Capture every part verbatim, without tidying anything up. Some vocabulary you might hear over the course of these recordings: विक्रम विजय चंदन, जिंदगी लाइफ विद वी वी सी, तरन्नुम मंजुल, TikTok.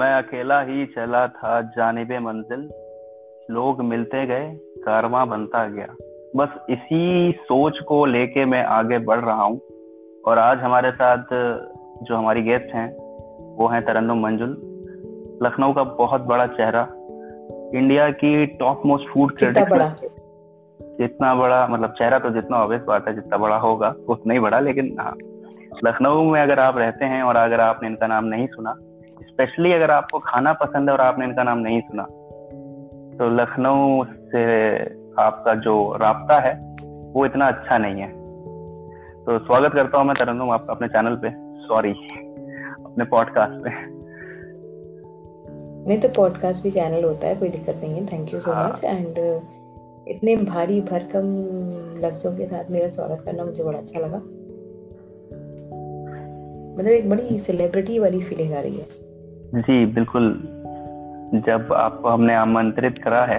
मैं अकेला ही चला था जानिबे मंजिल, लोग मिलते गए कारवां बनता गया। बस इसी सोच को लेके मैं आगे बढ़ रहा हूँ। और आज हमारे साथ जो हमारी गेस्ट हैं वो हैं तरन्नुम मंजुल, लखनऊ का बहुत बड़ा चेहरा, इंडिया की टॉप मोस्ट फूड क्रिटिक। जितना बड़ा मतलब चेहरा तो जितना ऑब्वियस बात है जितना बड़ा होगा उतना ही बड़ा, लेकिन हाँ लखनऊ में अगर आप रहते हैं और अगर आपने इनका नाम नहीं सुना, स्पेशली अगर आपको खाना पसंद है और आपने इनका नाम नहीं सुना, तो लखनऊ से आपका जो राब्ता है वो इतना अच्छा नहीं है। तो स्वागत करता हूँ मैं तरन्नुम आपका अपने चैनल पे, सॉरी अपने पॉडकास्ट पे। नहीं तो पॉडकास्ट भी चैनल होता है, कोई दिक्कत नहीं है। Thank you so much. And इतने भारी भरकम लफ्जों के साथ मेरा स्वागत करना मुझे बड़ा अच्छा लगा, मतलब एक बड़ी सेलिब्रिटी वाली फीलिंग आ रही है। जी बिल्कुल, जब आपको हमने आमंत्रित करा है,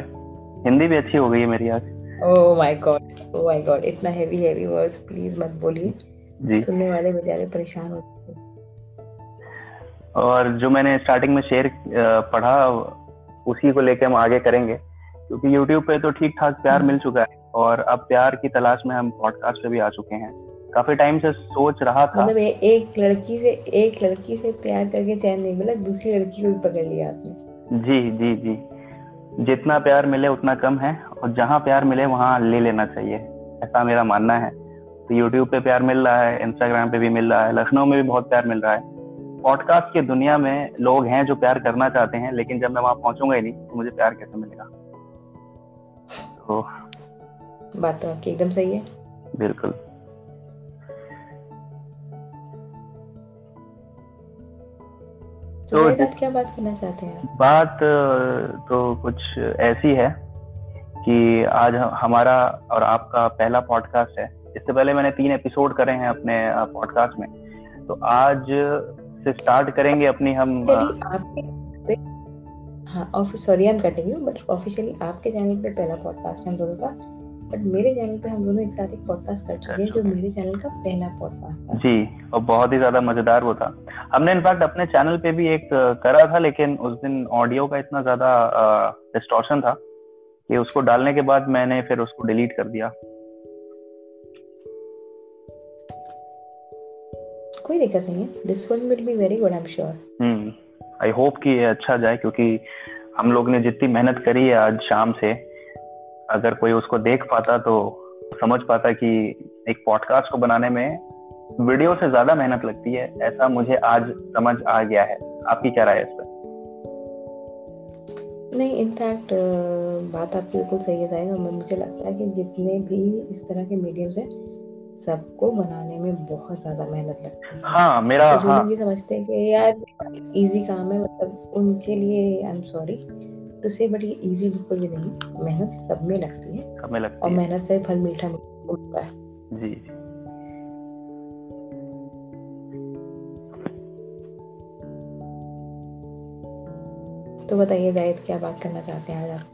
हिंदी भी अच्छी हो गई है मेरी आज। Oh my god, oh my god, इतना हैवी हैवी वर्ड्स प्लीज मत बोलिए, सुनने वाले बेचारे परेशान हो जाते हैं। और जो मैंने स्टार्टिंग में शेयर पढ़ा उसी को लेके हम आगे करेंगे, क्योंकि YouTube पे तो ठीक ठाक प्यार मिल चुका है और अब प्यार की तलाश में हम पॉडकास्ट पे भी आ चुके हैं। काफी टाइम से सोच रहा था, मतलब एक लड़की से एक लड़की से प्यार करके चैन नहीं मिला, दूसरी लड़की को भी पकड़ लिया आपने। जी जी जी, जितना प्यार मिले उतना कम है और जहाँ प्यार मिले वहाँ ले लेना चाहिए, ऐसा मेरा मानना है। तो यूट्यूब पे प्यार मिल रहा है, इंस्टाग्राम पे भी मिल रहा है, लखनऊ में भी बहुत प्यार मिल रहा है। पॉडकास्ट की दुनिया में लोग हैं जो प्यार करना चाहते हैं, लेकिन जब मैं वहाँ पहुँचूंगा ही नहीं तो मुझे प्यार कैसे मिलेगा। तो बात तो आपकी एकदम सही है, बिल्कुल। तो क्या बात करना चाहते हैं? बात तो कुछ ऐसी है कि आज हमारा और आपका पहला पॉडकास्ट है। इससे पहले मैंने तीन एपिसोड करे हैं अपने पॉडकास्ट में, तो आज से स्टार्ट करेंगे अपनी हम। आपके हाँ ऑफ sorry I am cutting you, but officially आपके चैनल पे पहला पॉडकास्ट हम दोनों का, बट मेरे चैनल पे हम दोनों एक साथ एक पॉडकास्ट कर चुके हैं जो मेरे चैनल का पहला पॉडकास्ट था। जी, और बहुत ही ज्यादा मजेदार वो था। हमने इनफैक्ट अपने चैनल पे भी एक करा था, लेकिन उस दिन ऑडियो का इतना ज्यादा डिस्टॉर्शन था कि उसको डालने के बाद मैंने फिर उसको डिलीट कर दिया। कोई दिक्कत नहीं है, this one will be very good I am sure. Hmm, I hope कि ये अच्छा जाए, क्योंकि हम लोग ने जितनी मेहनत करी है आज शाम से, अगर कोई उसको देख पाता तो समझ पाता कि एक पॉडकास्ट को बनाने में वीडियो से ज्यादा मेहनत लगती है, ऐसा मुझे आज समझ आ गया है। आपकी क्या राय है इस पर? नहीं, इनफैक्ट बात आपकी बिल्कुल सही है साहिल, और मुझे लगता है कि जितने भी इस तरह के मीडियम्स हैं सबको बनाने में बहुत ज्यादा मेहनत लगती है। हाँ मेरा तो हाँ। ये समझते हैं कि यार इजी काम है, मतलब उनके लिए I am sorry to say, but ये इजी बिल्कुल भी नहीं, मेहनत सब में लगती है, सब में लगती है और मेहनत का फल मीठा होता है। जी तो बताइए जाहिद, क्या बात करना चाहते हैं आज आप?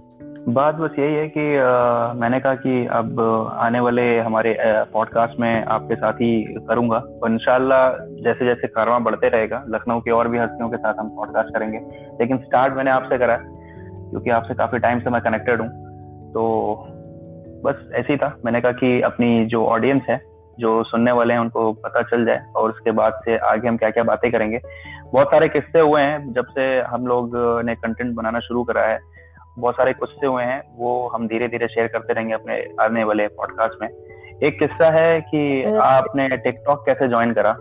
बात बस यही है कि आ, मैंने कहा कि अब आने वाले हमारे पॉडकास्ट में आपके साथ ही करूंगा, और इंशाल्लाह जैसे जैसे कारवां बढ़ते रहेगा लखनऊ की और भी हस्तियों के साथ हम पॉडकास्ट करेंगे। लेकिन स्टार्ट मैंने आपसे करा है क्योंकि आपसे काफ़ी टाइम से मैं कनेक्टेड हूँ, तो बस ऐसे ही था। मैंने कहा कि अपनी जो ऑडियंस है, जो सुनने वाले हैं, उनको पता चल जाए और उसके बाद से आगे हम क्या क्या बातें करेंगे। बहुत सारे किस्से हुए हैं जब से हम लोग ने कंटेंट बनाना शुरू करा है, बहुत सारे किस्से हुए हैं, वो हम धीरे धीरे शेयर करते रहेंगे अपने आने वाले पॉडकास्ट में। एक किस्सा है कि आपने टिकटॉक कैसे ज्वाइन करा,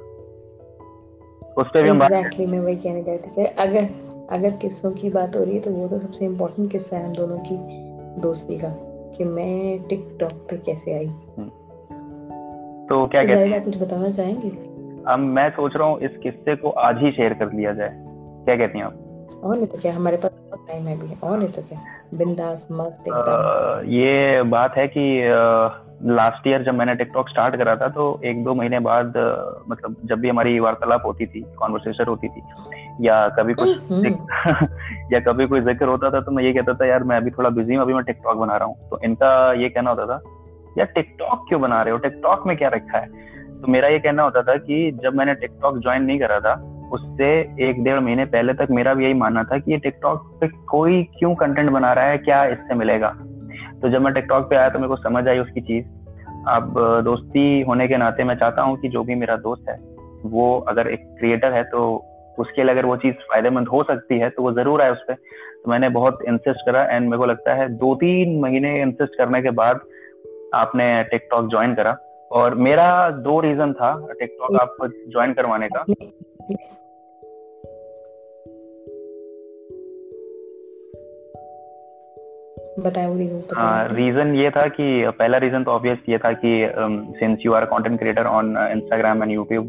उस पर भी हम बात exactly, मैं वही कहने जा रही थी। अगर अगर किस्सों की बात हो रही है तो वो तो सबसे इम्पोर्टेंट किस्सा है हम दोनों की दोस्ती का, कि मैं टिकटॉक पे कैसे आई। तो क्या कहते हैं, कुछ बताना चाहेंगे? हम मैं सोच रहा हूँ इस किस्से को आज ही शेयर कर लिया जाए, क्या कहती हैं आप? और नहीं तो क्या, हमारे पास टाइम है भी, और नहीं तो क्या, बिंदास मस्त एकदम। ये बात है कि लास्ट ईयर जब मैंने टिकटॉक स्टार्ट करा था, तो एक दो महीने बाद मतलब जब भी हमारी वार्तालाप होती थी, कॉन्वर्सेशन होती थी, या कभी कुछ या कभी कोई जिक्र होता था, तो मैं ये कहता था यार मैं अभी थोड़ा बिजी हूँ, अभी मैं टिकटॉक बना रहा हूँ। तो इनका ये कहना होता था यार टिकटॉक क्यों बना रहे हो, टिकटॉक में क्या रखा है। तो मेरा ये कहना होता था कि जब मैंने टिकटॉक ज्वाइन नहीं करा था उससे एक डेढ़ महीने पहले तक मेरा भी यही मानना था कि ये टिकटॉक पे कोई क्यों कंटेंट बना रहा है, क्या इससे मिलेगा। तो जब मैं टिकटॉक पे आया तो मेरे को समझ आई उसकी चीज़। अब दोस्ती होने के नाते मैं चाहता हूँ कि जो भी मेरा दोस्त है वो अगर एक क्रिएटर है तो उसके लिए अगर वो चीज़ फायदेमंद हो सकती है तो वो ज़रूर आए उस पर। तो मैंने बहुत इंसिस्ट करा एंड मेरे को लगता है दो तीन महीने इंसिस्ट करने के बाद आपने टिकटॉक ज्वाइन करा। और मेरा दो रीजन था टिकटॉक आप ज्वाइन करवाने का। बताओ रीजन। हाँ, रीजन ये था कि पहला रीजन तो ऑब्वियस ये था कि since you are content creator on Instagram and YouTube,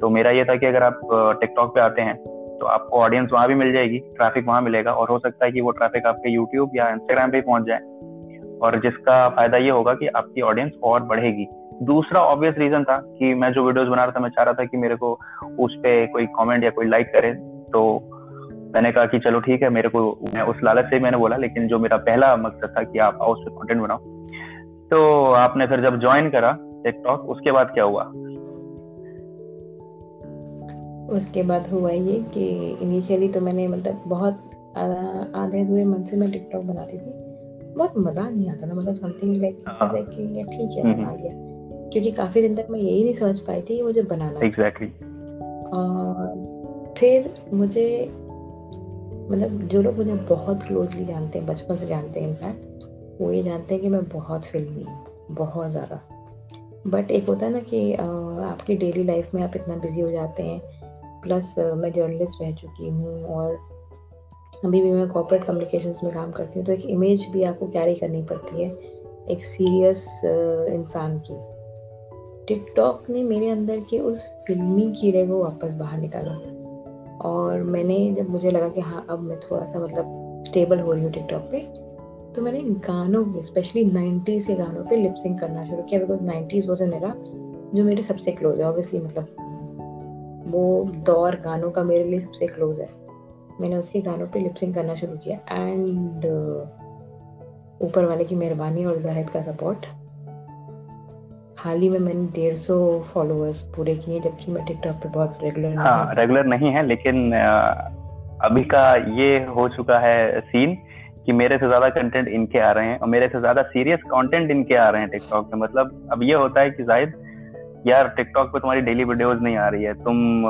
तो मेरा ये था कि अगर आप टिकटॉक पे आते हैं तो आपको ऑडियंस वहाँ भी मिल जाएगी, ट्रैफिक वहाँ मिलेगा और हो सकता है कि वो ट्रैफिक आपके यूट्यूब या इंस्टाग्राम पे पहुँच जाए और जिसका फायदा ये होगा कि आपकी ऑडियंस और बढ़ेगी। दूसरा ऑब्वियस रीजन था कि मैं जो वीडियोस बना रहा था मैं चाह रहा था कि मेरे को उस पर कोई कमेंट या कोई लाइक करे, तो मैंने कहा कि चलो ठीक है मेरे को, मैं उस लालच से मैंने बोला। लेकिन जो मेरा पहला मकसद था कि आप उस पर कंटेंट बनाओ। तो आपने फिर जब ज्वाइन करा टिकटॉक, उसके बाद क्या हुआ? उसके बाद हुआ ये कि इनिशियली तो मैंने मतलब बहुत आधे अधूरे मन से मैं टिकटॉक बनाती थी, बहुत मजा नहीं आता था, मतलब समथिंग लाइक ठीक है बना लिया, क्योंकि काफ़ी दिन तक मैं यही नहीं समझ पाई थी कि मुझे बनाना है। एग्जैक्टली। और फिर मुझे मतलब जो लोग मुझे बहुत क्लोजली जानते हैं, बचपन से जानते हैं इनफैक्ट, वो ये जानते हैं कि मैं बहुत फिल्मी, बहुत ज़्यादा। बट एक होता है ना कि आपकी डेली लाइफ में आप इतना बिजी हो जाते हैं, प्लस मैं जर्नलिस्ट रह चुकी हूँ और अभी भी मैं कॉर्पोरेट कम्युनिकेशंस में काम करती हूँ, तो एक इमेज भी आपको कैरी करनी पड़ती है एक सीरियस इंसान की। टिकटॉक ने मेरे अंदर के उस फिल्मी कीड़े को वापस बाहर निकाला और मैंने जब मुझे लगा कि हाँ अब मैं थोड़ा सा मतलब स्टेबल हो रही हूँ टिकटॉक पे, तो मैंने गानों पे, स्पेशली नाइन्टीज़ के गानों पे लिपसिंग करना शुरू किया, बिकॉज नाइन्टीज़ वॉज मेरा जो मेरे सबसे क्लोज है ऑब्वियसली, मतलब वो दौर गानों का मेरे लिए सबसे क्लोज है। मैंने उसके गानों पे लिपसिंग करना शुरू किया एंड ऊपर वाले की मेहरबानी और जाहिद का सपोर्ट हाल ही में मैंने डेढ़ सौ फॉलोअर्स पूरे किए, जबकि मैं टिकटॉक पे बहुत रेगुलर हाँ रेगुलर नहीं है। लेकिन अभी का ये हो चुका है सीन कि मेरे से ज़्यादा कंटेंट इनके आ रहे हैं और मेरे से ज़्यादा सीरियस कंटेंट इनके आ रहे हैं टिकटॉक पे। मतलब अब ये होता है कि जाहिद यार टिकटॉक पे तुम्हारी डेली वीडियोस नहीं आ रही है, तुम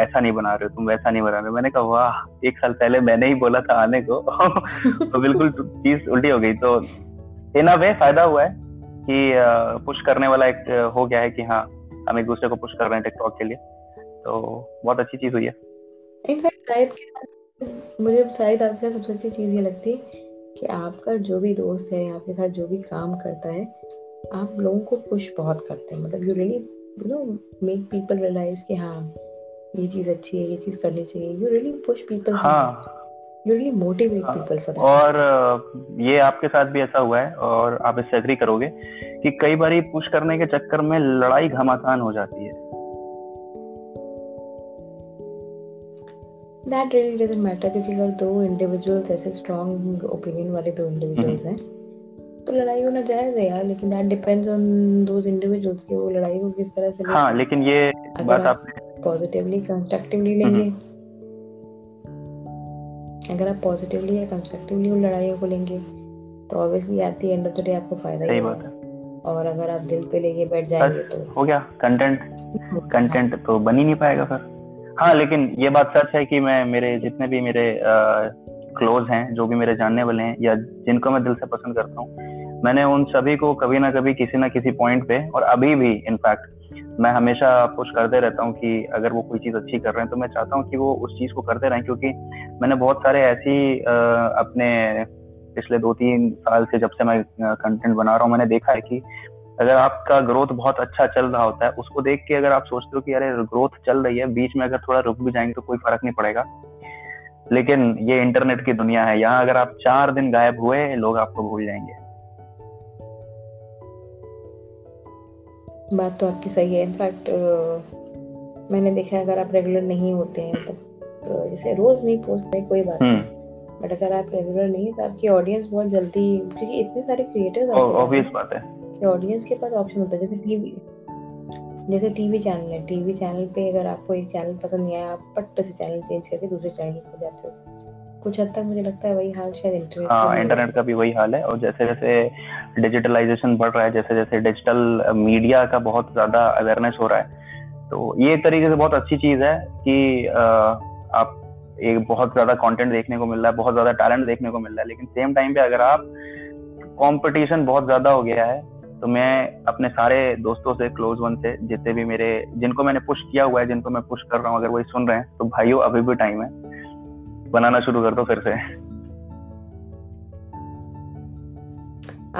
ऐसा नहीं बना रहे हो, तुम वैसा नहीं बना रहे हो। मैंने कहा वाह, एक साल पहले मैंने ही बोला था आने को तो बिल्कुल चीज़ उल्टी हो गई। तो इन अ वे फ़ायदा हुआ है कि पुश करने वाला एक हो गया है कि हाँ हम एक दूसरे को पुश कर रहे हैं टिकटॉक के लिए, तो बहुत अच्छी चीज़ हुई है। इनफैक्ट शायद मुझे शायद आपके साथ सबसे अच्छी चीज़ ये लगती है कि आपका जो भी दोस्त है आपके साथ जो भी काम करता है आप लोगों को पुश बहुत करते हैं, मतलब you really you know make people realise कि हाँ ये चीज़ अच्छी है, ये चीज़ करनी चाहिए, यू रियली पुश पीपल। हाँ Really motivate people for that. और ये आपके साथ भी ऐसा हुआ है और आप इससे एग्री करोगे कि कई बार ये पुश करने के चक्कर में लड़ाई घमासान हो जाती है। That really doesn't matter, क्योंकि अगर दो individuals ऐसे strong opinion वाले दो individuals हैं तो लड़ाई होना जायज़ है यार, लेकिन that depends on those individuals कि वो लड़ाई को किस तरह से लेंगे। हाँ, लेकिन ये बात आपने positively, constructively लेंगे। अगर आप पॉजिटिवली या कंस्ट्रक्टिवली उन लड़ाइयों को लेंगे तो obviously at the end of the day आपको फायदा ही होगा, और अगर आप दिल पे लेके बैठ जाएंगे तो हो गया, कंटेंट कंटेंट तो बन ही नहीं पाएगा फिर। हाँ, लेकिन ये बात सच है कि मैं मेरे जितने भी मेरे क्लोज हैं, जो भी मेरे जानने वाले हैं या जिनको मैं दिल से पसंद करता हूँ, मैंने उन सभी को कभी ना कभी किसी ना किसी पॉइंट पे, और अभी भी इनफैक्ट मैं हमेशा पुश करते रहता हूँ कि अगर वो कोई चीज़ अच्छी कर रहे हैं तो मैं चाहता हूँ कि वो उस चीज़ को करते रहें, क्योंकि मैंने बहुत सारे ऐसी अपने पिछले दो तीन साल से जब से मैं कंटेंट बना रहा हूँ मैंने देखा है कि अगर आपका ग्रोथ बहुत अच्छा चल रहा होता है उसको देख के अगर आप सोचते हो कि अरे ग्रोथ चल रही है, बीच में अगर थोड़ा रुक भी जाएंगे तो कोई फर्क नहीं पड़ेगा। लेकिन ये इंटरनेट की दुनिया है, यहाँ अगर आप चार दिन गायब हुए लोग आपको भूल जाएंगे। बात तो आपकी सही है। इनफैक्ट uh, मैंने देखा है अगर आप रेगुलर नहीं होते हैं तो, तो जैसे रोज़ नहीं पोस्ट करें कोई बात नहीं, बट अगर आप रेगुलर नहीं तो आपकी ऑडियंस बहुत जल्दी, क्योंकि इतने सारे क्रिएटर्स आते हैं, ऑब्वियस बात है कि ऑडियंस के पास ऑप्शन होता है, जैसे टीवी जैसे टीवी चैनल है, टीवी चैनल पे अगर आपको एक चैनल पसंद नहीं आया, आप पट्ट से चैनल चेंज करके दूसरे चैनल पे जाते हो। कुछ हद तक मुझे लगता है वही हाल शायद इंटरनेट हाँ इंटरनेट का भी वही हाल है। और जैसे जैसे डिजिटलाइजेशन बढ़ रहा है, जैसे जैसे डिजिटल मीडिया का बहुत ज़्यादा अवेयरनेस हो रहा है, तो ये एक तरीके से बहुत अच्छी चीज़ है कि आ, आप एक बहुत ज़्यादा कंटेंट देखने को मिल रहा है, बहुत ज़्यादा टैलेंट देखने को मिल रहा है। लेकिन सेम टाइम पे अगर आप कॉम्पिटिशन बहुत ज़्यादा हो गया है, तो मैं अपने सारे दोस्तों से, क्लोज वन से, जितने भी मेरे जिनको मैंने पुश किया हुआ है, जिनको मैं पुश कर रहा हूँ, अगर वही सुन रहे हैं तो भाइयों अभी भी टाइम है, बनाना शुरू कर दो फिर से।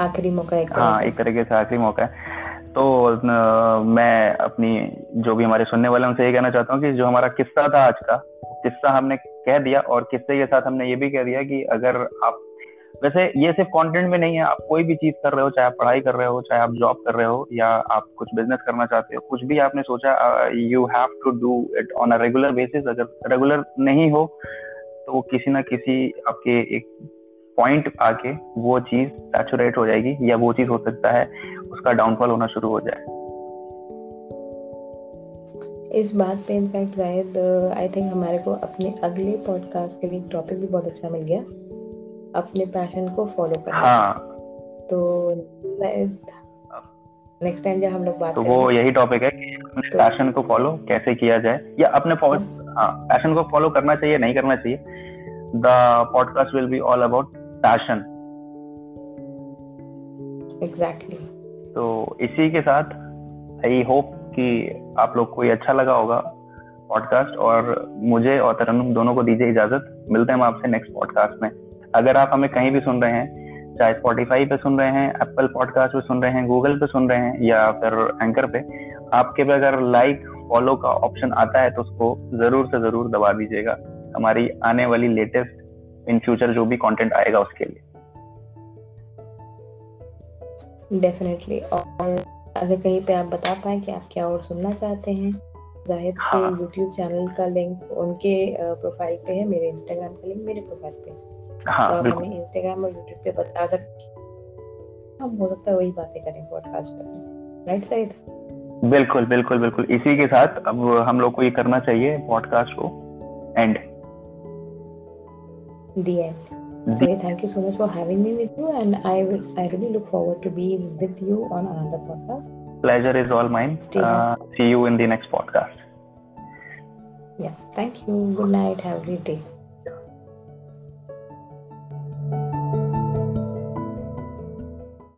आखिरी मौका है। हाँ, एक तरीके से आखिरी मौका है। तो न, मैं अपनी जो भी हमारे सुनने वाले उनसे ये कहना चाहता हूँ कि जो हमारा किस्सा था आज का, किस्सा हमने कह दिया, और किस्से के साथ हमने ये भी कह दिया कि अगर आप, वैसे ये सिर्फ कंटेंट में नहीं है, आप कोई भी चीज कर रहे हो, चाहे आप पढ़ाई कर रहे हो, चाहे आप जॉब कर रहे हो, या आप कुछ बिजनेस करना चाहते हो, कुछ भी आपने सोचा, you have to do it on a regular basis. अगर रेगुलर नहीं हो तो किसी ना किसी आपके एक पॉइंट आके वो चीज सैचुरेट हो जाएगी, या वो चीज हो सकता है उसका डाउनफॉल होना शुरू हो जाए। इस बात पे इनफैक्ट शायद आई थिंक हमारे को अपने अगले पॉडकास्ट के लिए टॉपिक भी बहुत अच्छा मिल गया, अपने पैशन को फॉलो करना। हाँ, तो नेक्स्ट टाइम जब हम लोग बात तो वो यही टॉपिक है कि अपने पैशन को फॉलो कैसे किया जाए, या अपने पैशन को फॉलो करना चाहिए, नहीं करना चाहिए। The podcast will be all about passion. Exactly. तो इसी के साथ आई होप कि आप लोग को ये अच्छा लगा होगा पॉडकास्ट, और मुझे और तरन्नुम दोनों को दीजिए इजाजत। मिलते हैं हम आपसे नेक्स्ट पॉडकास्ट में। अगर आप हमें कहीं भी सुन रहे हैं, चाहे स्पॉटिफाई पे सुन रहे हैं, एप्पल पॉडकास्ट पे सुन रहे हैं, गूगल पे सुन रहे हैं, या फिर एंकर पे, आपके पे अगर लाइक फॉलो का ऑप्शन आता है तो उसको जरूर से जरूर दबा दीजिएगा, हमारी आने वाली लेटेस्ट इन फ्यूचर जो भी कंटेंट आएगा उसके लिए। डेफिनेटली। और अगर कहीं पे आप बता पाएं कि आप क्या और सुनना चाहते हैं, जाहिर हाँ। पे यूट्यूब चैनल का लिंक उनके प्रोफाइल पे है, मेरे इंस्टाग्राम का लिंक मेरे प्रोफाइल पे है। हाँ, तो आप हमें इंस्टाग्राम और यूट्यूब पे बता सकते हैं, हम हो सकता है वही बातें करें पॉडकास्ट पर। राइट सही था। बिल्कुल बिल्कुल बिल्कुल। इसी के साथ अब हम लोग को ये करना चाहिए पॉडकास्ट को and. The end. So thank you so much for having me with you, and I will, I really look forward to be with you on another podcast. Pleasure is all mine. Uh, see you in the next podcast. Yeah. Thank you. Good night. Have a great day.